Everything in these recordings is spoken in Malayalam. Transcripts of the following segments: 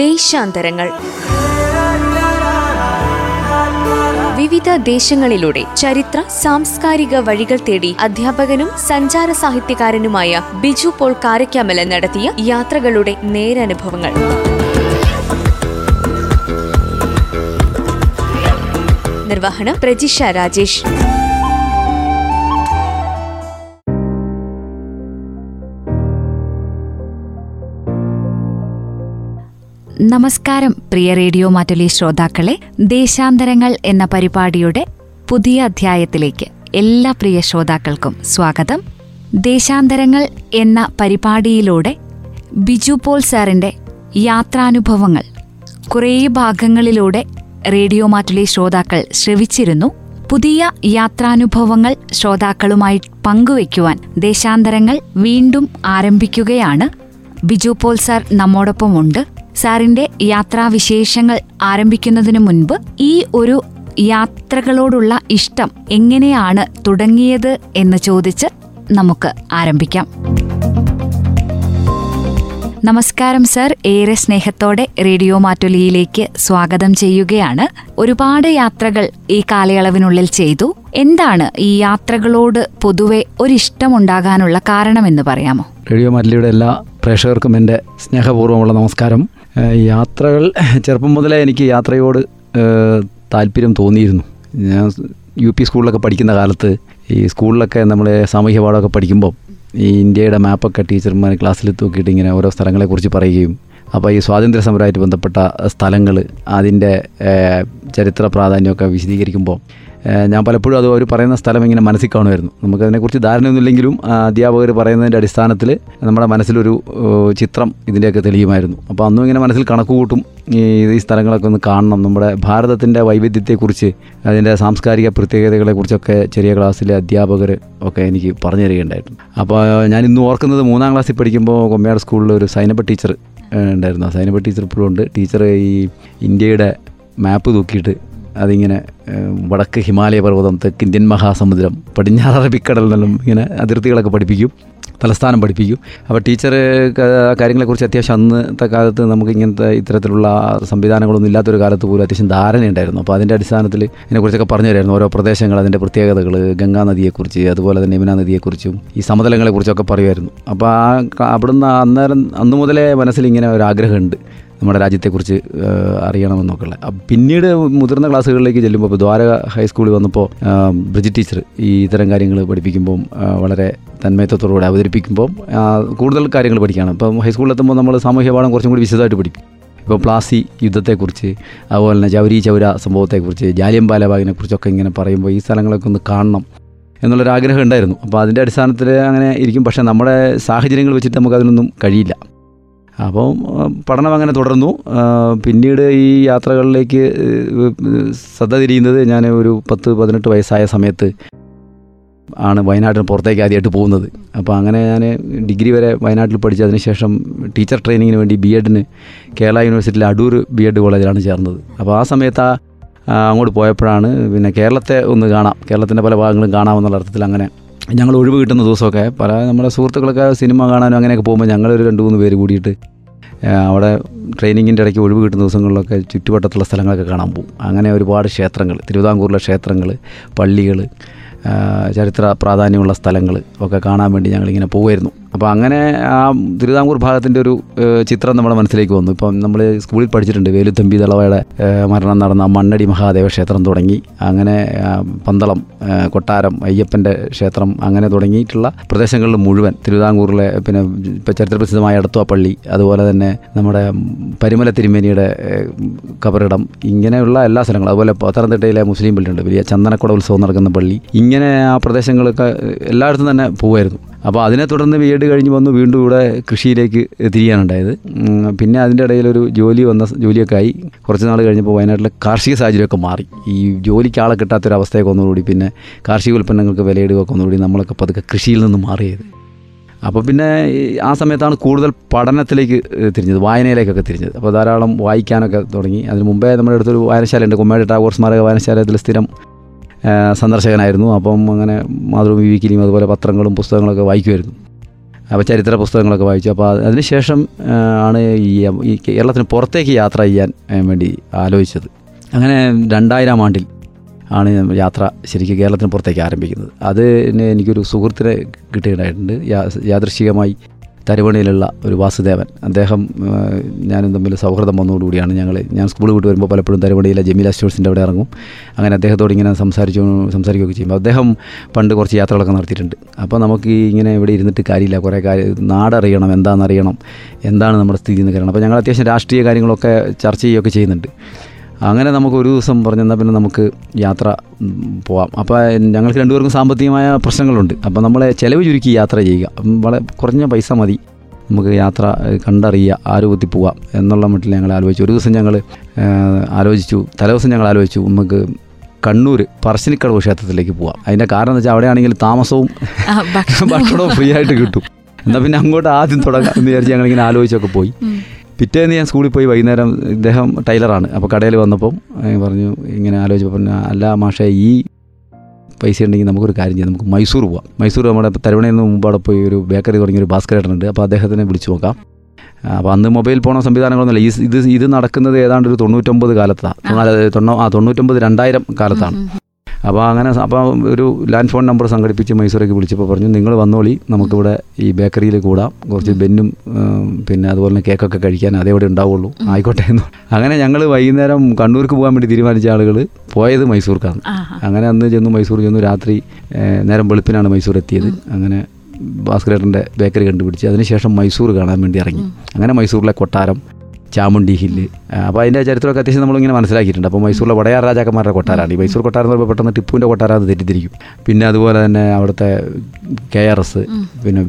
ദേശാന്തരങ്ങൾ. വിവിധ ദേശങ്ങളിലൂടെ ചരിത്ര സാംസ്കാരിക വഴികൾ തേടി അധ്യാപകനും സഞ്ചാര സാഹിത്യകാരനുമായ ബിജു പോൾ കാരയ്ക്കാമല നടത്തിയ യാത്രകളുടെ നേരനുഭവങ്ങൾ. നിർവഹണം പ്രജിഷ രാജേഷ്. നമസ്കാരം പ്രിയ റേഡിയോമാറ്റുലി ശ്രോതാക്കളെ, ദേശാന്തരങ്ങൾ എന്ന പരിപാടിയുടെ പുതിയ അധ്യായത്തിലേക്ക് എല്ലാ പ്രിയ ശ്രോതാക്കൾക്കും സ്വാഗതം. ദേശാന്തരങ്ങൾ എന്ന പരിപാടിയിലൂടെ ബിജു പോൾ സാറിൻ്റെ യാത്രാനുഭവങ്ങൾ കുറേ ഭാഗങ്ങളിലൂടെ റേഡിയോമാറ്റുലി ശ്രോതാക്കൾ ശ്രവിച്ചിരുന്നു. പുതിയ യാത്രാനുഭവങ്ങൾ ശ്രോതാക്കളുമായി പങ്കുവയ്ക്കുവാൻ ദേശാന്തരങ്ങൾ വീണ്ടും ആരംഭിക്കുകയാണ്. ബിജു പോൾ സാർ നമ്മോടൊപ്പമുണ്ട്. സാറിൻ്റെ യാത്രാവിശേഷങ്ങൾ ആരംഭിക്കുന്നതിനു മുൻപ് ഈ ഒരു യാത്രകളോടുള്ള ഇഷ്ടം എങ്ങനെയാണ് തുടങ്ങിയത് എന്ന് ചോദിച്ച് നമുക്ക് ആരംഭിക്കാം. നമസ്കാരം സാർ, ഏറെ സ്നേഹത്തോടെ റേഡിയോ മാറ്റുലിയിലേക്ക് സ്വാഗതം ചെയ്യുകയാണ്. ഒരുപാട് യാത്രകൾ ഈ കാലയളവിനുള്ളിൽ ചെയ്തു. എന്താണ് ഈ യാത്രകളോട് പൊതുവെ ഒരിഷ്ടമുണ്ടാകാനുള്ള കാരണമെന്ന് പറയാമോ? റേഡിയോ മാറ്റുലിയുടെ എല്ലാ പ്രേക്ഷകർക്കും എൻ്റെ സ്നേഹപൂർവ്വമുള്ള നമസ്കാരം. യാത്രകൾ ചെറുപ്പം മുതലേ എനിക്ക് യാത്രയോട് താല്പര്യം തോന്നിയിരുന്നു. ഞാൻ യു പി സ്കൂളിലൊക്കെ പഠിക്കുന്ന കാലത്ത് ഈ സ്കൂളിലൊക്കെ നമ്മൾ സാമൂഹ്യ പാഠമൊക്കെ പഠിക്കുമ്പോൾ ഈ ഇന്ത്യയുടെ മാപ്പൊക്കെ ടീച്ചർമാർ ക്ലാസ്സിൽ തൂക്കിയിട്ട് ഇങ്ങനെ ഓരോ സ്ഥലങ്ങളെക്കുറിച്ച് പറയുകയും അപ്പോൾ ഈ സ്വാതന്ത്ര്യ സമരമായിട്ട് ബന്ധപ്പെട്ട സ്ഥലങ്ങൾ അതിൻ്റെ ചരിത്ര പ്രാധാന്യമൊക്കെ വിശദീകരിക്കുമ്പോൾ ഞാൻ പലപ്പോഴും അത് അവർ പറയുന്ന സ്ഥലം ഇങ്ങനെ മനസ്സിൽ കാണുമായിരുന്നു. നമുക്കതിനെക്കുറിച്ച് ധാരണയൊന്നുമില്ലെങ്കിലും അധ്യാപകർ പറയുന്നതിൻ്റെ അടിസ്ഥാനത്തിൽ നമ്മുടെ മനസ്സിലൊരു ചിത്രം ഇതിൻ്റെയൊക്കെ തെളിയുമായിരുന്നു. അപ്പോൾ അന്നും ഇങ്ങനെ മനസ്സിൽ കണക്ക് കൂട്ടും ഈ സ്ഥലങ്ങളൊക്കെ ഒന്ന് കാണണം, നമ്മുടെ ഭാരതത്തിൻ്റെ വൈവിധ്യത്തെക്കുറിച്ച് അതിൻ്റെ സാംസ്കാരിക പ്രത്യേകതകളെക്കുറിച്ചൊക്കെ ചെറിയ ക്ലാസ്സിലെ അധ്യാപകർ ഒക്കെ എനിക്ക് പറഞ്ഞു തരികയുണ്ടായിരുന്നു. അപ്പോൾ ഞാൻ ഇന്ന് ഓർക്കുന്നത് മൂന്നാം ക്ലാസ്സിൽ പഠിക്കുമ്പോൾ കൊമ്മയാട് സ്കൂളിൽ ഒരു സൈനബ ടീച്ചർ ഉണ്ടായിരുന്നു. സൈനബ ടീച്ചർ ഇപ്പോഴും ഉണ്ട്. ടീച്ചർ ഈ ഇന്ത്യയുടെ മാപ്പ് തൂക്കിയിട്ട് അതിങ്ങനെ വടക്ക് ഹിമാലയ പർവ്വതം, തെക്ക് ഇന്ത്യൻ മഹാസമുദ്രം, പടിഞ്ഞാറ് അറബിക്കടൽ എന്നെല്ലാം ഇങ്ങനെ അതിർത്തികളൊക്കെ പഠിപ്പിക്കും, തലസ്ഥാനം പഠിപ്പിക്കും. അപ്പോൾ ടീച്ചർ കാര്യങ്ങളെക്കുറിച്ച് അത്യാവശ്യം അന്നത്തെ കാലത്ത് നമുക്ക് ഇങ്ങനത്തെ ഇത്തരത്തിലുള്ള സംവിധാനങ്ങളൊന്നും ഇല്ലാത്തൊരു കാലത്ത് പോലും അത്യാവശ്യം ധാരണയുണ്ടായിരുന്നു. അപ്പോൾ അതിൻ്റെ അടിസ്ഥാനത്തിൽ ഇതിനെക്കുറിച്ചൊക്കെ പറഞ്ഞു തരായിരുന്നു. ഓരോ പ്രദേശങ്ങൾ, അതിൻ്റെ പ്രത്യേകതകൾ, ഗംഗാ നദിയെക്കുറിച്ച്, അതുപോലെ തന്നെ യമുനാ നദിയെക്കുറിച്ചും ഈ സമതലങ്ങളെക്കുറിച്ചൊക്കെ പറയുമായിരുന്നു. അപ്പോൾ അവിടുന്ന് അന്ന് മുതലേ മനസ്സിൽ ഇങ്ങനെ ഒരാഗ്രഹമുണ്ട് നമ്മുടെ രാജ്യത്തെക്കുറിച്ച് അറിയണമെന്നൊക്കെ ഉള്ളത്. പിന്നീട് മുതിർന്ന ക്ലാസ്സുകളിലേക്ക് ചെല്ലുമ്പോൾ ഇപ്പോൾ ദ്വാരക ഹൈസ്കൂളിൽ വന്നപ്പോൾ ബ്രിജിറ്റ് ടീച്ചർ ഈ ഇത്തരം കാര്യങ്ങൾ പഠിപ്പിക്കുമ്പം വളരെ തന്മയത്വത്തോടുകൂടി അവതരിപ്പിക്കുമ്പോൾ കൂടുതൽ കാര്യങ്ങൾ പഠിക്കുകയാണ്. ഇപ്പം ഹൈസ്കൂളിലെത്തുമ്പോൾ നമ്മൾ സാമൂഹ്യ പാഠം കുറച്ചും കൂടി വിശദമായിട്ട് പഠിക്കും. ഇപ്പോൾ പ്ലാസി യുദ്ധത്തെക്കുറിച്ച്, അതുപോലെ തന്നെ ചൗരി ചൗര സംഭവത്തെക്കുറിച്ച്, ജാലിയൻവാലാബാഗിനെക്കുറിച്ചൊക്കെ ഇങ്ങനെ പറയുമ്പോൾ ഈ സ്ഥലങ്ങളൊക്കെ ഒന്ന് കാണണം എന്നുള്ളൊരാഗ്രഹം ഉണ്ടായിരുന്നു. അപ്പോൾ അതിൻ്റെ അടിസ്ഥാനത്തിൽ അങ്ങനെ ഇരിക്കും. പക്ഷേ നമ്മുടെ സാഹചര്യങ്ങൾ വെച്ചിട്ട് നമുക്കതിനൊന്നും കഴിയില്ല. അപ്പോൾ പഠനം അങ്ങനെ തുടർന്നു. പിന്നീട് ഈ യാത്രകളിലേക്ക് ശ്രദ്ധ തിരിയുന്നത് ഞാൻ ഒരു 10-18 വയസ്സായ സമയത്ത് ആണ് വയനാട്ടിന് പുറത്തേക്ക് ആദ്യമായിട്ട് പോകുന്നത്. അപ്പോൾ അങ്ങനെ ഞാൻ ഡിഗ്രി വരെ വയനാട്ടിൽ പഠിച്ചു. അതിനുശേഷം ടീച്ചർ ട്രെയിനിങ്ങിന് വേണ്ടി ബി എഡിന് കേരള യൂണിവേഴ്സിറ്റിയിലെ അടൂർ B.Ed കോളേജിലാണ് ചേർന്നത്. അപ്പോൾ ആ സമയത്ത് അങ്ങോട്ട് പോയപ്പോഴാണ് പിന്നെ കേരളത്തെ ഒന്ന് കാണാം, കേരളത്തിൻ്റെ പല ഭാഗങ്ങളും കാണാമെന്നുള്ള അർത്ഥത്തിൽ അങ്ങനെ ഞങ്ങൾ ഒഴിവ് കിട്ടുന്ന ദിവസമൊക്കെ പല നമ്മുടെ സുഹൃത്തുക്കളൊക്കെ സിനിമ കാണാനും അങ്ങനെയൊക്കെ പോകുമ്പോൾ ഞങ്ങളൊരു 2-3 പേര് കൂടിയിട്ട് അവിടെ ട്രെയിനിങ്ങിൻ്റെ ഇടയ്ക്ക് ഒഴിവ് കിട്ടുന്ന ദിവസങ്ങളിലൊക്കെ ചുറ്റുവട്ടത്തുള്ള സ്ഥലങ്ങളൊക്കെ കാണാൻ പോകും. അങ്ങനെ ഒരുപാട് ക്ഷേത്രങ്ങൾ, തിരുവിതാംകൂറിലെ ക്ഷേത്രങ്ങൾ, പള്ളികൾ, ചരിത്ര പ്രാധാന്യമുള്ള സ്ഥലങ്ങൾ ഒക്കെ കാണാൻ വേണ്ടി ഞങ്ങളിങ്ങനെ പോകുമായിരുന്നു. അപ്പോൾ അങ്ങനെ ആ തിരുവിതാംകൂർ ഭാഗത്തിൻ്റെ ഒരു ചിത്രം നമ്മുടെ മനസ്സിലേക്ക് വന്നു. ഇപ്പം നമ്മൾ സ്കൂളിൽ പഠിച്ചിട്ടുണ്ട് വേലുത്തമ്പി ദളവയുടെ മരണം നടന്ന മണ്ണടി മഹാദേവ ക്ഷേത്രം തുടങ്ങി, അങ്ങനെ പന്തളം കൊട്ടാരം, അയ്യപ്പൻ്റെ ക്ഷേത്രം, അങ്ങനെ തുടങ്ങിയിട്ടുള്ള പ്രദേശങ്ങളിൽ മുഴുവൻ തിരുവിതാംകൂറിലെ പിന്നെ ഇപ്പോൾ ചരിത്രപ്രസിദ്ധമായ എടത്വ പള്ളി, അതുപോലെ തന്നെ നമ്മുടെ പരുമല തിരുമേനിയുടെ കബറിടം, ഇങ്ങനെയുള്ള എല്ലാ സ്ഥലങ്ങളും, അതുപോലെ പത്തനംതിട്ടയിലെ മുസ്ലിം പള്ളിയുണ്ട്, വലിയ ചന്ദനക്കുട ഉത്സവം നടക്കുന്ന പള്ളി, ഇങ്ങനെ ആ പ്രദേശങ്ങളൊക്കെ എല്ലായിടത്തും തന്നെ പോകുമായിരുന്നു. അപ്പോൾ അതിനെ തുടർന്ന് B.Ed കഴിഞ്ഞ് വന്ന് വീണ്ടും ഇവിടെ കൃഷിയിലേക്ക് തിരിയാനുണ്ടായത്. പിന്നെ അതിൻ്റെ ഇടയിലൊരു ജോലിയൊക്കെ ആയി. കുറച്ച് നാൾ കഴിഞ്ഞപ്പോൾ വയനാട്ടിലെ കാർഷിക സാഹചര്യമൊക്കെ മാറി. ഈ ജോലിക്ക് ആളെ കിട്ടാത്തൊരവസ്ഥയൊക്കെ ഒന്നുകൂടി, പിന്നെ കാർഷിക ഉൽപ്പന്നങ്ങൾക്ക് വിലയിടുകയൊക്കെ ഒന്നുകൂടി നമ്മളൊക്കെ പതുക്കെ കൃഷിയിൽ നിന്ന് മാറിയത്. അപ്പോൾ പിന്നെ ആ സമയത്താണ് കൂടുതൽ പഠനത്തിലേക്ക് തിരിഞ്ഞത്, വായനയിലേക്കൊക്കെ തിരിഞ്ഞത്. അപ്പോൾ ധാരാളം വായിക്കാനൊക്കെ തുടങ്ങി. അതിന് മുമ്പേ നമ്മുടെ അടുത്തൊരു വായനശാലയുണ്ട്, കൊമ്മയാട് ടാഗോർ സ്മാരക വായനശാലത്തിൽ സ്ഥിരം സന്ദർശകനായിരുന്നു. അപ്പം അങ്ങനെ മാതൃഭൂമി വീക്കിലിയും അതുപോലെ പത്രങ്ങളും പുസ്തകങ്ങളൊക്കെ വായിക്കുമായിരുന്നു. അപ്പോൾ ചരിത്ര പുസ്തകങ്ങളൊക്കെ വായിച്ചു. അപ്പോൾ അതിനുശേഷം ആണ് ഈ കേരളത്തിന് പുറത്തേക്ക് യാത്ര ചെയ്യാൻ വേണ്ടി ആലോചിച്ചത്. അങ്ങനെ 2000 ആണ് യാത്ര ശരിക്കും കേരളത്തിന് പുറത്തേക്ക് ആരംഭിക്കുന്നത്. അതിന് എനിക്കൊരു സുഹൃത്തിനെ കിട്ടുകയുണ്ടായിട്ടുണ്ട്. യാദൃശ്ചികമായി തരുവണിയിലുള്ള ഒരു വാസുദേവൻ, അദ്ദേഹം ഞാനും തമ്മിൽ സൗഹൃദം വന്നതോടുകൂടിയാണ് ഞാൻ സ്കൂൾ വിട്ട് വരുമ്പോൾ പലപ്പോഴും തരുവണിയിലെ ജമീല സ്റ്റോഴ്സിൻ്റെ അവിടെ ഇറങ്ങും. അങ്ങനെ അദ്ദേഹത്തോട് ഇങ്ങനെ സംസാരിക്കുകയൊക്കെ ചെയ്യുമ്പോൾ അദ്ദേഹം പണ്ട് കുറച്ച് യാത്രകളൊക്കെ നടത്തിയിട്ടുണ്ട്. അപ്പോൾ നമുക്ക് ഇങ്ങനെ ഇവിടെ ഇരുന്നിട്ട് കാര്യമില്ല, കുറേ കാര്യം നാടറിയണം, എന്താണെന്നറിയണം, എന്താണ് നമ്മുടെ സ്ഥിതി എന്നൊക്കെ അറിയണം. അപ്പോൾ ഞങ്ങൾ അത്യാവശ്യം രാഷ്ട്രീയ കാര്യങ്ങളൊക്കെ ചർച്ച ചെയ്യുകയൊക്കെ ചെയ്യുന്നുണ്ട്. അങ്ങനെ നമുക്ക് ഒരു ദിവസം പറഞ്ഞെന്നാൽ പിന്നെ നമുക്ക് യാത്ര പോവാം. അപ്പോൾ ഞങ്ങൾക്ക് രണ്ടുപേർക്കും സാമ്പത്തികമായ പ്രശ്നങ്ങളുണ്ട്. അപ്പോൾ നമ്മളെ ചിലവ് ചുരുക്കി യാത്ര ചെയ്യുക, വളരെ കുറഞ്ഞ പൈസ മതി, നമുക്ക് യാത്ര കണ്ടറിയുക, ആരോഗ്യത്തിൽ പോവാം എന്നുള്ള മട്ടിൽ ഞങ്ങൾ ആലോചിച്ചു. ഒരു ദിവസം ഞങ്ങൾ ആലോചിച്ചു, തലേദിവസം ഞങ്ങൾ ആലോചിച്ചു നമുക്ക് കണ്ണൂർ പറശ്ശിനിക്കടവ് ക്ഷേത്രത്തിലേക്ക് പോവാം. അതിൻ്റെ കാരണം എന്ന് വെച്ചാൽ അവിടെയാണെങ്കിൽ താമസവും ഭക്ഷണവും ഫ്രീ ആയിട്ട് കിട്ടും, എന്നാൽ പിന്നെ അങ്ങോട്ട് ആദ്യം തുടങ്ങാം എന്ന് വിചാരിച്ച് ഞങ്ങളിങ്ങനെ ആലോചിച്ചൊക്കെ പോയി. പിറ്റേന്ന് ഞാൻ സ്കൂളിൽ പോയി വൈകുന്നേരം, ഇദ്ദേഹം ടൈലറാണ്, അപ്പോൾ കടയിൽ വന്നപ്പം പറഞ്ഞു ഇങ്ങനെ ആലോചിച്ചപ്പോൾ പറഞ്ഞു, അല്ല മാഷേ ഈ പൈസ ഉണ്ടെങ്കിൽ നമുക്കൊരു കാര്യം ചെയ്യാം, നമുക്ക് മൈസൂർ പോവാം. മൈസൂർ നമ്മുടെ തരുവണയിൽ നിന്ന് മുമ്പ് അവിടെ പോയി ഒരു ബേക്കറി തുടങ്ങിയൊരു ഭാസ്കരേട്ടനുണ്ട്, അപ്പോൾ അദ്ദേഹത്തിനെ വിളിച്ചു നോക്കാം. അപ്പോൾ അന്ന് മൊബൈൽ ഫോണോ സംവിധാനങ്ങളൊന്നുമില്ല. ഇത് നടക്കുന്നത് ഏതാണ്ട് ഒരു 1999 കാലത്താണ്. അപ്പോൾ അങ്ങനെ അപ്പോൾ ഒരു ലാൻഡ് ഫോൺ നമ്പർ സംഘടിപ്പിച്ച് മൈസൂരേക്ക് വിളിച്ചപ്പോൾ പറഞ്ഞു നിങ്ങൾ വന്നോളി, നമുക്കിവിടെ ഈ ബേക്കറിയിൽ കൂടാം, കുറച്ച് ബെന്നും പിന്നെ അതുപോലെ തന്നെ കേക്കൊക്കെ കഴിക്കാൻ അതേവിടെ ഉണ്ടാവുള്ളൂ, ആയിക്കോട്ടെ എന്ന്. അങ്ങനെ ഞങ്ങൾ വൈകുന്നേരം കണ്ണൂർക്ക് പോകാൻ വേണ്ടി തീരുമാനിച്ച ആളുകൾ പോയത് മൈസൂർക്കാണ്. അങ്ങനെ അന്ന് മൈസൂർ ചെന്നു രാത്രി നേരം വെളുപ്പിനാണ് മൈസൂർ എത്തിയത്. അങ്ങനെ ഭാസ്കരേട്ടൻ്റെ ബേക്കറി കണ്ടുപിടിച്ച് അതിനുശേഷം മൈസൂർ കാണാൻ വേണ്ടി ഇറങ്ങി. അങ്ങനെ മൈസൂരിലെ കൊട്ടാരം, ചാമുണ്ടി ഹില്ല്, അപ്പോൾ അതിൻ്റെ ചരിത്രമൊക്കെ അത്യാവശ്യം നമ്മളിങ്ങനെ മനസ്സിലാക്കിയിട്ടുണ്ട്. അപ്പോൾ മൈസൂരിലെ വടയാർ രാജാക്കന്മാരുടെ കൊട്ടാരമാണ് ഈ മൈസൂർ കൊട്ടാരം എന്ന് പറയുമ്പോൾ പെട്ടെന്ന് ടിപ്പുവിൻ്റെ കൊട്ടാരം അത് തെറ്റിദ്ധരിക്കും. പിന്നെ അതുപോലെ തന്നെ അവിടുത്തെ KRS, പിന്നെ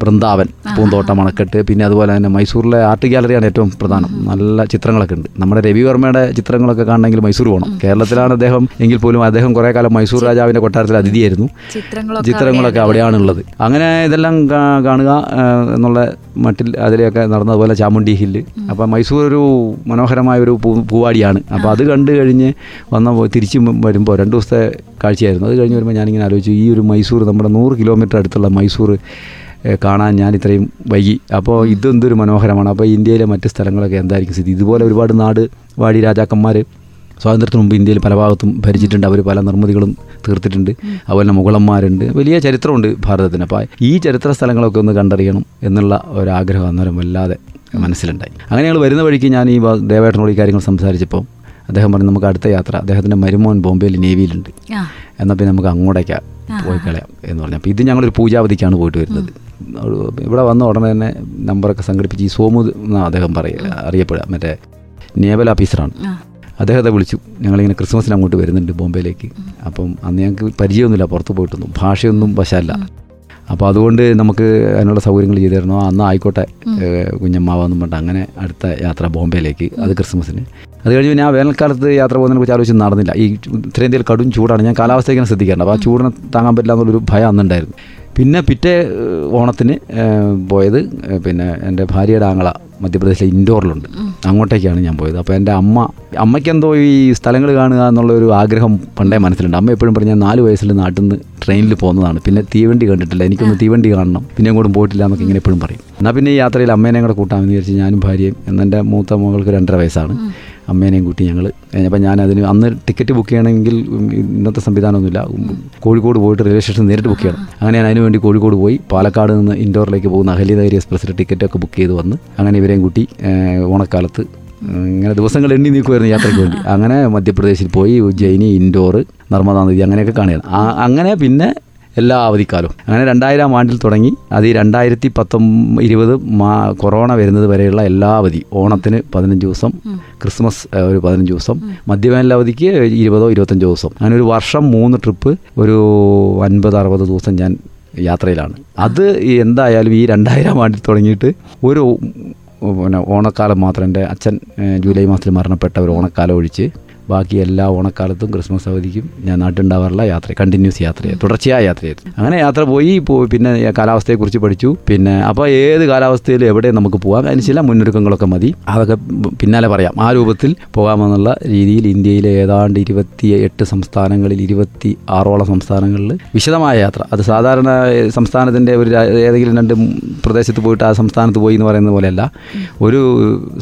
വൃന്ദാവൻ പൂന്തോട്ടം, അണക്കെട്ട്, പിന്നെ അതുപോലെ തന്നെ മൈസൂരിലെ ആർട്ട് ഗാലറിയാണ് ഏറ്റവും പ്രധാനം. നല്ല ചിത്രങ്ങളൊക്കെ ഉണ്ട്. നമ്മുടെ രവി വർമ്മയുടെ ചിത്രങ്ങളൊക്കെ കാണണമെങ്കിൽ മൈസൂർ പോകണം. കേരളത്തിലാണ് അദ്ദേഹം എങ്കിൽ പോലും അദ്ദേഹം കുറേ കാലം മൈസൂർ രാജാവിൻ്റെ കൊട്ടാരത്തിൽ അതിഥിയായിരുന്നു. ചിത്രങ്ങളൊക്കെ അവിടെയാണുള്ളത്. അങ്ങനെ ഇതെല്ലാം കാണുക എന്നുള്ള മട്ടിൽ അതിലെയൊക്കെ നടന്നതുപോലെ ചാമുണ്ടി ഹില്ല്. അപ്പോൾ മൈസൂർ ഒരു മനോഹരമായൊരു പൂവാടിയാണ്. അപ്പോൾ അത് കണ്ടു കഴിഞ്ഞ് തിരിച്ച് വരുമ്പോൾ 2 ദിവസത്തെ കാഴ്ചയായിരുന്നു. അത് കഴിഞ്ഞ് വരുമ്പോൾ ഞാനിങ്ങനെ ആലോചിച്ചു, ഈ ഒരു മൈസൂർ നമ്മുടെ 100 കിലോമീറ്റർ അടുത്തുള്ള മൈസൂർ കാണാൻ ഞാൻ ഇത്രയും വൈകി, അപ്പോൾ ഇതെന്തൊരു മനോഹരമാണ്. അപ്പോൾ ഇന്ത്യയിലെ മറ്റ് സ്ഥലങ്ങളൊക്കെ എന്തായിരിക്കും സ്ഥിതി? ഇതുപോലെ ഒരുപാട് നാട് വാടി രാജാക്കന്മാർ സ്വാതന്ത്ര്യത്തിന് മുമ്പ് ഇന്ത്യയിൽ പല ഭാഗത്തും ഭരിച്ചിട്ടുണ്ട്. അവർ പല നിർമ്മിതികളും തീർത്തിട്ടുണ്ട്. അതുപോലെ തന്നെ മുഗളന്മാരുണ്ട്, വലിയ ചരിത്രമുണ്ട് ഭാരതത്തിന്. അപ്പോൾ ഈ ചരിത്ര സ്ഥലങ്ങളൊക്കെ ഒന്ന് കണ്ടറിയണം എന്നുള്ള ഒരാഗ്രഹം അന്നേരം വല്ലാതെ മനസ്സിലുണ്ടായി. അങ്ങനെ ഞങ്ങൾ വരുന്ന വഴിക്ക് ഞാൻ ഈ ദേവേട്ടനോട് ഈ കാര്യങ്ങൾ സംസാരിച്ചപ്പോൾ അദ്ദേഹം പറഞ്ഞു നമുക്ക് അടുത്ത യാത്ര, അദ്ദേഹത്തിൻ്റെ മരുമോൻ ബോംബെയിൽ നേവിയിലുണ്ട്, എന്നാൽ പിന്നെ നമുക്ക് അങ്ങോട്ടേക്ക് പോയി കളയാം എന്ന് പറഞ്ഞു. അപ്പോൾ ഇത് ഞങ്ങളൊരു പൂജാവധിക്കാണ് പോയിട്ട് വരുന്നത്. ഇവിടെ വന്ന ഉടനെ തന്നെ നമ്പറൊക്കെ സംഘടിപ്പിച്ച് ഈ സോമു എന്നാണ് അദ്ദേഹം അറിയപ്പെടുക, മറ്റേ നേവൽ ഓഫീസറാണ്. അദ്ദേഹത്തെ വിളിച്ചു, ഞങ്ങളിങ്ങനെ ക്രിസ്മസിന് അങ്ങോട്ട് വരുന്നുണ്ട് ബോംബെയിലേക്ക്, അപ്പം അന്ന് ഞങ്ങൾക്ക് പരിചയമൊന്നുമില്ല, പുറത്ത് പോയിട്ടൊന്നും ഭാഷയൊന്നും വശമല്ല, അപ്പോൾ അതുകൊണ്ട് നമുക്ക് അതിനുള്ള സൗകര്യങ്ങൾ ചെയ്തു തരണോ, അന്ന് ആയിക്കോട്ടെ കുഞ്ഞമ്മാവെന്നും പറഞ്ഞിട്ട് അങ്ങനെ അടുത്ത യാത്ര ബോംബെയിലേക്ക്, അത് ക്രിസ്മസിന്. അത് കഴിഞ്ഞ് പിന്നെ ആ വേനൽക്കാലത്ത് യാത്ര പോകുന്നതിനെ കുറിച്ച് ആലോചിച്ച് നടന്നില്ല. ഈ ഉത്തരേന്ത്യയിൽ കടും ചൂടാണ്, ഞാൻ കാലാവസ്ഥയ്ക്കാണ് ശ്രദ്ധിക്കാറുണ്ട്, അപ്പോൾ ആ ചൂടിനെ താങ്ങാൻ പറ്റില്ല എന്നുള്ളൊരു ഭയം അന്നുണ്ടായിരുന്നു. പിന്നെ പിറ്റേ ഓണത്തിന് പോയത് പിന്നെ എൻ്റെ ഭാര്യയുടെ ആങ്ങള മധ്യപ്രദേശിലെ ഇൻഡോറിലുണ്ട്, അങ്ങോട്ടേക്കാണ് ഞാൻ പോയത്. അപ്പോൾ എൻ്റെ അമ്മയ്ക്കെന്തോ ഈ സ്ഥലങ്ങൾ കാണുക എന്നുള്ളൊരു ആഗ്രഹം പണ്ടേ മനസ്സിലുണ്ട്. അമ്മ എപ്പോഴും പറഞ്ഞാൽ 4 വയസ്സിൽ നാട്ടിൽ നിന്ന് ട്രെയിനിൽ പോകുന്നതാണ്, പിന്നെ തീവണ്ടി കണ്ടിട്ടില്ല, എനിക്കൊന്ന് തീവണ്ടി കാണണം, പിന്നെ അങ്ങോട്ടും പോയിട്ടില്ല എന്നൊക്കെ ഇങ്ങനെ എപ്പോഴും പറയും. എന്നാൽ പിന്നെ ഈ യാത്രയിൽ അമ്മേനെയും കൂടെ കൂട്ടാമെന്ന് വിചാരിച്ച് ഞാനും ഭാര്യയും, എന്നെ മൂത്ത മകൾക്ക് 2.5 വയസ്സാണ്, അമ്മേനെയും കൂട്ടി ഞങ്ങൾ. അപ്പോൾ ഞാനതിന് അന്ന് ടിക്കറ്റ് ബുക്ക് ചെയ്യണമെങ്കിൽ ഇന്നത്തെ സംവിധാനമൊന്നുമില്ല, കോഴിക്കോട് പോയിട്ട് റെയിൽവേ സ്റ്റേഷനിൽ നേരിട്ട് ബുക്ക് ചെയ്യണം. അങ്ങനെ ഞാൻ അതിനുവേണ്ടി കോഴിക്കോട് പോയി പാലക്കാട് നിന്ന് ഇൻഡോറിലേക്ക് പോകുന്ന അഹല്യനഗരി എക്സ്പ്രസ്സിൽ ടിക്കറ്റൊക്കെ ബുക്ക് ചെയ്ത് വന്ന് അങ്ങനെ ഇവരെയും കൂട്ടി ഓണക്കാലത്ത് ഇങ്ങനെ ദിവസങ്ങൾ എണ്ണി നീക്കുമായിരുന്നു യാത്രയ്ക്ക് വേണ്ടി. അങ്ങനെ മധ്യപ്രദേശിൽ പോയി ഉജ്ജയിനി, ഇൻഡോറ്, നർമ്മദാ നദി അങ്ങനെയൊക്കെ കാണുകയാണ്. അങ്ങനെ പിന്നെ എല്ലാ അവധിക്കാലവും അങ്ങനെ 2000 തുടങ്ങി അത് 2020 കൊറോണ വരുന്നത് വരെയുള്ള എല്ലാ അവധി, ഓണത്തിന് 15 ദിവസം, ക്രിസ്മസ് ഒരു 15 ദിവസം, മധ്യവേനൽ അവധിക്ക് 20-25 ദിവസം, അങ്ങനെ ഒരു വർഷം 3 ട്രിപ്പ്, ഒരു 50-60 ദിവസം ഞാൻ യാത്രയിലാണ്. അത് എന്തായാലും ഈ 2000 തുടങ്ങിയിട്ട് ഒരു ഓണക്കാലം മാത്രം, എൻ്റെ അച്ഛൻ ജൂലൈ മാസത്തിൽ മരണപ്പെട്ട ഒരു ഓണക്കാലം ഒഴിച്ച് ബാക്കി എല്ലാ ഓണക്കാലത്തും ക്രിസ്മസ് അവധിക്കും ഞാൻ നാട്ടുണ്ടാവാറുള്ള യാത്ര, കണ്ടിന്യൂസ് യാത്രയായി, തുടർച്ചയായ യാത്രയായിരുന്നു. അങ്ങനെ യാത്ര പോയി പിന്നെ കാലാവസ്ഥയെക്കുറിച്ച് പഠിച്ചു. പിന്നെ അപ്പോൾ ഏത് കാലാവസ്ഥയിൽ എവിടെ നമുക്ക് പോകാം, അതിന് ചില മുന്നൊരുക്കങ്ങളൊക്കെ മതി, അതൊക്കെ പിന്നാലെ പറയാം. ആ രൂപത്തിൽ പോകാമെന്നുള്ള രീതിയിൽ ഇന്ത്യയിലെ ഏതാണ്ട് 28 സംസ്ഥാനങ്ങളിൽ 26ഓളം സംസ്ഥാനങ്ങളിൽ വിശദമായ യാത്ര. അത് സാധാരണ സംസ്ഥാനത്തിൻ്റെ ഒരു ഏതെങ്കിലും രണ്ട് പ്രദേശത്ത് പോയിട്ട് ആ സംസ്ഥാനത്ത് പോയി എന്ന് പറയുന്നത് പോലെയല്ല. ഒരു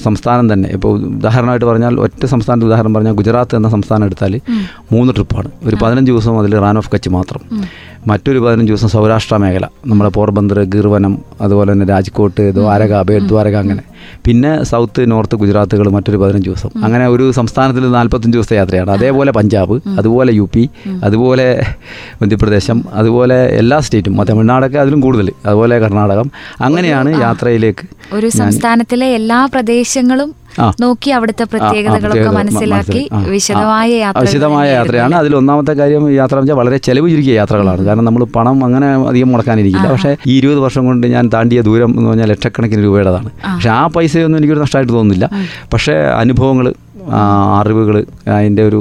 സംസ്ഥാനം തന്നെ, ഇപ്പോൾ ഉദാഹരണമായിട്ട് പറഞ്ഞാൽ, ഒറ്റ സംസ്ഥാനത്ത് ഉദാഹരണം പറഞ്ഞാൽ ഗുജറാത്ത് എന്ന സംസ്ഥാനം എടുത്താൽ 3 ട്രിപ്പാണ്. ഒരു 15 ദിവസം അതിൽ റാൻ ഓഫ് കച്ച് മാത്രം, മറ്റൊരു 15 ദിവസം സൗരാഷ്ട്ര മേഖല, നമ്മുടെ പോർബന്തർ, ഗിർവനം, അതുപോലെ തന്നെ രാജ്കോട്ട്, ദ്വാരക, ബേദ്വാരക, അങ്ങനെ. പിന്നെ സൗത്ത് നോർത്ത് ഗുജറാത്തുകൾ മറ്റൊരു 15 ദിവസം. അങ്ങനെ ഒരു സംസ്ഥാനത്തിൽ 45 ദിവസത്തെ യാത്രയാണ്. അതേപോലെ പഞ്ചാബ്, അതുപോലെ UP, അതുപോലെ മധ്യപ്രദേശം, അതുപോലെ എല്ലാ സ്റ്റേറ്റും, തമിഴ്നാടൊക്കെ അതിലും കൂടുതൽ, അതുപോലെ കർണാടകം. അങ്ങനെയാണ് യാത്രയിലേക്ക് ഒരു സംസ്ഥാനത്തിലെ എല്ലാ പ്രദേശങ്ങളും നോക്കി അവിടുത്തെ പ്രത്യേകതകളൊക്കെ മനസ്സിലാക്കി വിശദമായ യാത്രയാണ്. അതിൽ ഒന്നാമത്തെ കാര്യം യാത്ര വെച്ചാൽ വളരെ ചെലവ് ചുരുക്കിയ യാത്രകളാണ്. കാരണം നമ്മൾ പണം അങ്ങനെ അധികം മുടക്കാനിരിക്കില്ല. പക്ഷേ ഈ 20 വർഷം കൊണ്ട് ഞാൻ താണ്ടിയ ദൂരം എന്ന് പറഞ്ഞാൽ ലക്ഷക്കണക്കിന് രൂപയുടേതാണ്. പക്ഷേ ആ പൈസയൊന്നും എനിക്കൊരു നഷ്ടമായിട്ട് തോന്നുന്നില്ല. പക്ഷേ അനുഭവങ്ങൾ, അറിവുകൾ, അതിൻ്റെ ഒരു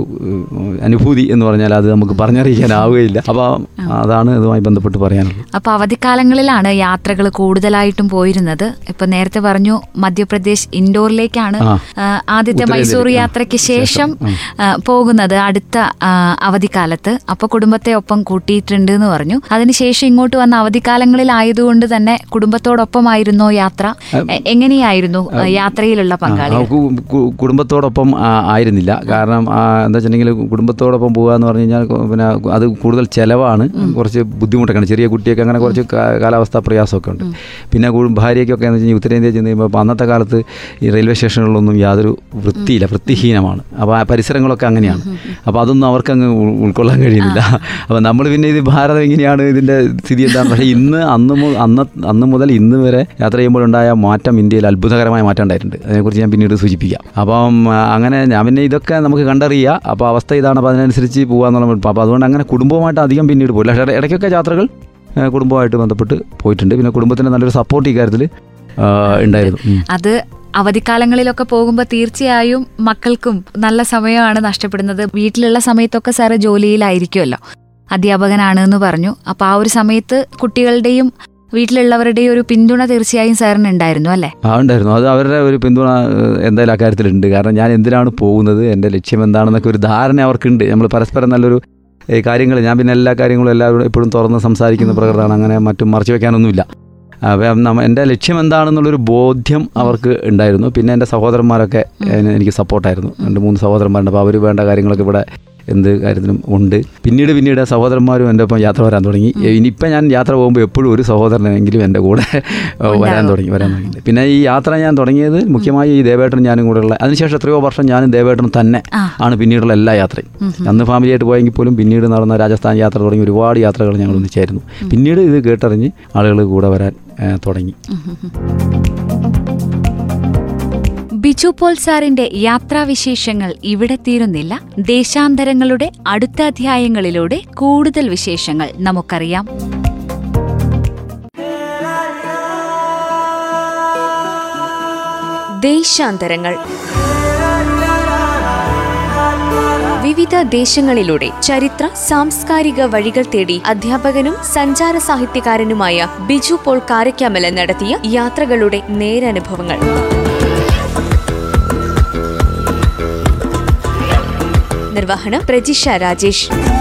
അനുഭൂതി എന്ന് പറഞ്ഞാൽ അത് നമുക്ക് പറഞ്ഞറിയിക്കാനാവുകയില്ല. അപ്പോൾ അതാണ് ഇതുമായി ബന്ധപ്പെട്ട് പറയാനുള്ളത്. അപ്പോൾ അവധിക്കാലങ്ങളിലാണ് യാത്രകൾ കൂടുതലായിട്ടും പോയിരുന്നത്. ഇപ്പോൾ നേരത്തെ പറഞ്ഞു മധ്യപ്രദേശ് ഇൻഡോറിലേക്കാണ് ആദ്യത്തെ മൈസൂർ യാത്രയ്ക്ക് ശേഷം പോകുന്നത് അടുത്ത അവധിക്കാലത്ത്. അപ്പോൾ കുടുംബത്തെ ഒപ്പം കൂട്ടിയിട്ടുണ്ട് എന്ന് പറഞ്ഞു. അതിനുശേഷം ഇങ്ങോട്ട് വന്ന അവധിക്കാലങ്ങളിലായതുകൊണ്ട് തന്നെ കുടുംബത്തോടൊപ്പമായിരുന്നോ യാത്ര? എങ്ങനെയായിരുന്നു യാത്രയിലുള്ള പങ്കാളികൾ? കുടുംബത്തോടൊപ്പം ആയിരുന്നില്ല. കാരണം എന്താ വെച്ചിട്ടുണ്ടെങ്കിൽ കുടുംബത്തോടൊപ്പം പോകുക എന്ന് പറഞ്ഞു കഴിഞ്ഞാൽ പിന്നെ അത് കൂടുതൽ ചിലവാണ്, കുറച്ച് ബുദ്ധിമുട്ടൊക്കെയാണ്. ചെറിയ കുട്ടിയൊക്കെ അങ്ങനെ കുറച്ച് കാലാവസ്ഥാ പ്രയാസമൊക്കെ ഉണ്ട്. പിന്നെ ഭാര്യയ്ക്കൊക്കെ എന്ന് വെച്ച് കഴിഞ്ഞാൽ ഉത്തരേന്ത്യ ചെന്ന് കഴിയുമ്പോൾ അന്നത്തെ കാലത്ത് ഈ റെയിൽവേ സ്റ്റേഷനുകളിലൊന്നും യാതൊരു വൃത്തിയില്ല, വൃത്തിഹീനമാണ്. അപ്പോൾ ആ പരിസരങ്ങളൊക്കെ അങ്ങനെയാണ്. അപ്പോൾ അതൊന്നും അവർക്കങ്ങ് ഉൾക്കൊള്ളാൻ കഴിയുന്നില്ല. അപ്പോൾ നമ്മൾ പിന്നെ ഇത് ഭാരതം എങ്ങനെയാണ് ഇതിൻ്റെ സ്ഥിതി എന്താണ്? പക്ഷേ ഇന്ന് അന്ന് മുതൽ ഇന്ന് വരെ യാത്ര ചെയ്യുമ്പോഴുണ്ടായ മാറ്റം ഇന്ത്യയിൽ അത്ഭുതകരമായ മാറ്റം ഉണ്ടായിട്ടുണ്ട്. അതിനെക്കുറിച്ച് ഞാൻ പിന്നീട് സൂചിപ്പിക്കാം. അപ്പം അങ്ങനെ ഞാൻ പിന്നെ ഇതൊക്കെ നമുക്ക് കണ്ടറിയുക. അപ്പോൾ അവസ്ഥ ഇതാണ്, അപ്പോൾ അതിനനുസരിച്ച് പോകാമെന്നുള്ള. അപ്പോൾ അതുകൊണ്ട് അങ്ങനെ കുടുംബവുമായിട്ട് അധികം പിന്നീട് പോയില്ല. പക്ഷേ ഇടയ്ക്കൊക്കെ യാത്രകൾ കുടുംബവുമായിട്ട് ബന്ധപ്പെട്ട് പോയിട്ടുണ്ട്. പിന്നെ കുടുംബത്തിൻ്റെ നല്ലൊരു സപ്പോർട്ട് ഈ കാര്യത്തിൽ ഉണ്ടായിരുന്നു. അത് അവധിക്കാലങ്ങളിലൊക്കെ പോകുമ്പോൾ തീർച്ചയായും മക്കൾക്കും നല്ല സമയമാണ് നഷ്ടപ്പെടുന്നത്. വീട്ടിലുള്ള സമയത്തൊക്കെ സാറ് ജോലിയിലായിരിക്കുമല്ലോ, അധ്യാപകനാണ് എന്ന് പറഞ്ഞു. അപ്പോൾ ആ ഒരു സമയത്ത് കുട്ടികളുടെയും വീട്ടിലുള്ളവരുടെയും ഒരു പിന്തുണ തീർച്ചയായും സാറിന് ഉണ്ടായിരുന്നു അല്ലേ? ഉണ്ടായിരുന്നു. അത് അവരുടെ ഒരു പിന്തുണ എന്തായാലും അക്കാര്യത്തിലുണ്ട്. കാരണം ഞാൻ എന്തിനാണ് പോകുന്നത്, എൻ്റെ ലക്ഷ്യം എന്താണെന്നൊക്കെ ഒരു ധാരണ അവർക്കുണ്ട്. നമ്മൾ പരസ്പരം നല്ലൊരു കാര്യങ്ങൾ, ഞാൻ പിന്നെ എല്ലാ കാര്യങ്ങളും എല്ലാവരും എപ്പോഴും തുറന്ന് സംസാരിക്കുന്ന പ്രകൃതമാണ്. അങ്ങനെ മറ്റും മറച്ചു വയ്ക്കാനൊന്നുമില്ല. അപ്പം എൻ്റെ ലക്ഷ്യം എന്താണെന്നുള്ളൊരു ബോധ്യം അവർക്ക് ഉണ്ടായിരുന്നു. പിന്നെ എൻ്റെ സഹോദരന്മാരൊക്കെ എനിക്ക് സപ്പോർട്ടായിരുന്നു. 2-3 സഹോദരന്മാരുണ്ട്. അപ്പോൾ അവർ വേണ്ട കാര്യങ്ങളൊക്കെ ഇവിടെ എന്ത് കാര്യത്തിനും ഉണ്ട്. പിന്നീട് സഹോദരന്മാരും എൻ്റെ ഒപ്പം യാത്ര വരാൻ തുടങ്ങി. ഇനിയിപ്പം ഞാൻ യാത്ര പോകുമ്പോൾ എപ്പോഴും ഒരു സഹോദരനെങ്കിലും എൻ്റെ കൂടെ വരാൻ തുടങ്ങി. പിന്നെ ഈ യാത്ര ഞാൻ തുടങ്ങിയത് മുഖ്യമായി ഈ ദേവേട്ടനും ഞാനും കൂടെയുള്ള, അതിനുശേഷം എത്രയോ വർഷം ഞാനും ദേവേട്ടനും തന്നെ ആണ് പിന്നീടുള്ള എല്ലാ യാത്രയും. അന്ന് ഫാമിലിയായിട്ട് പോയെങ്കിൽ പോലും പിന്നീട് നടന്ന രാജസ്ഥാൻ യാത്ര തുടങ്ങി ഒരുപാട് യാത്രകൾ ഞങ്ങൾ ഒന്നിച്ചായിരുന്നു. പിന്നീട് ഇത് കേട്ടറിഞ്ഞ് ആളുകൾ കൂടെ വരാൻ തുടങ്ങി. ബിജു പോൾ സാറിന്റെ യാത്രാവിശേഷങ്ങൾ ഇവിടെ തീരുന്നില്ല. ദേശാന്തരങ്ങളുടെ അടുത്ത അധ്യായങ്ങളിലൂടെ കൂടുതൽ വിശേഷങ്ങൾ നമുക്കറിയാം. ദേശാന്തരങ്ങൾ വിവിധ ദേശങ്ങളിലൂടെ ചരിത്ര സാംസ്കാരിക വഴികൾ തേടി അധ്യാപകനും സഞ്ചാര സാഹിത്യകാരനുമായ ബിജു പോൾ കാരക്കാമലൻ നടത്തിയ യാത്രകളുടെ നേരനുഭവങ്ങൾ. നിർവഹണം പ്രജിഷ രാജേഷ്.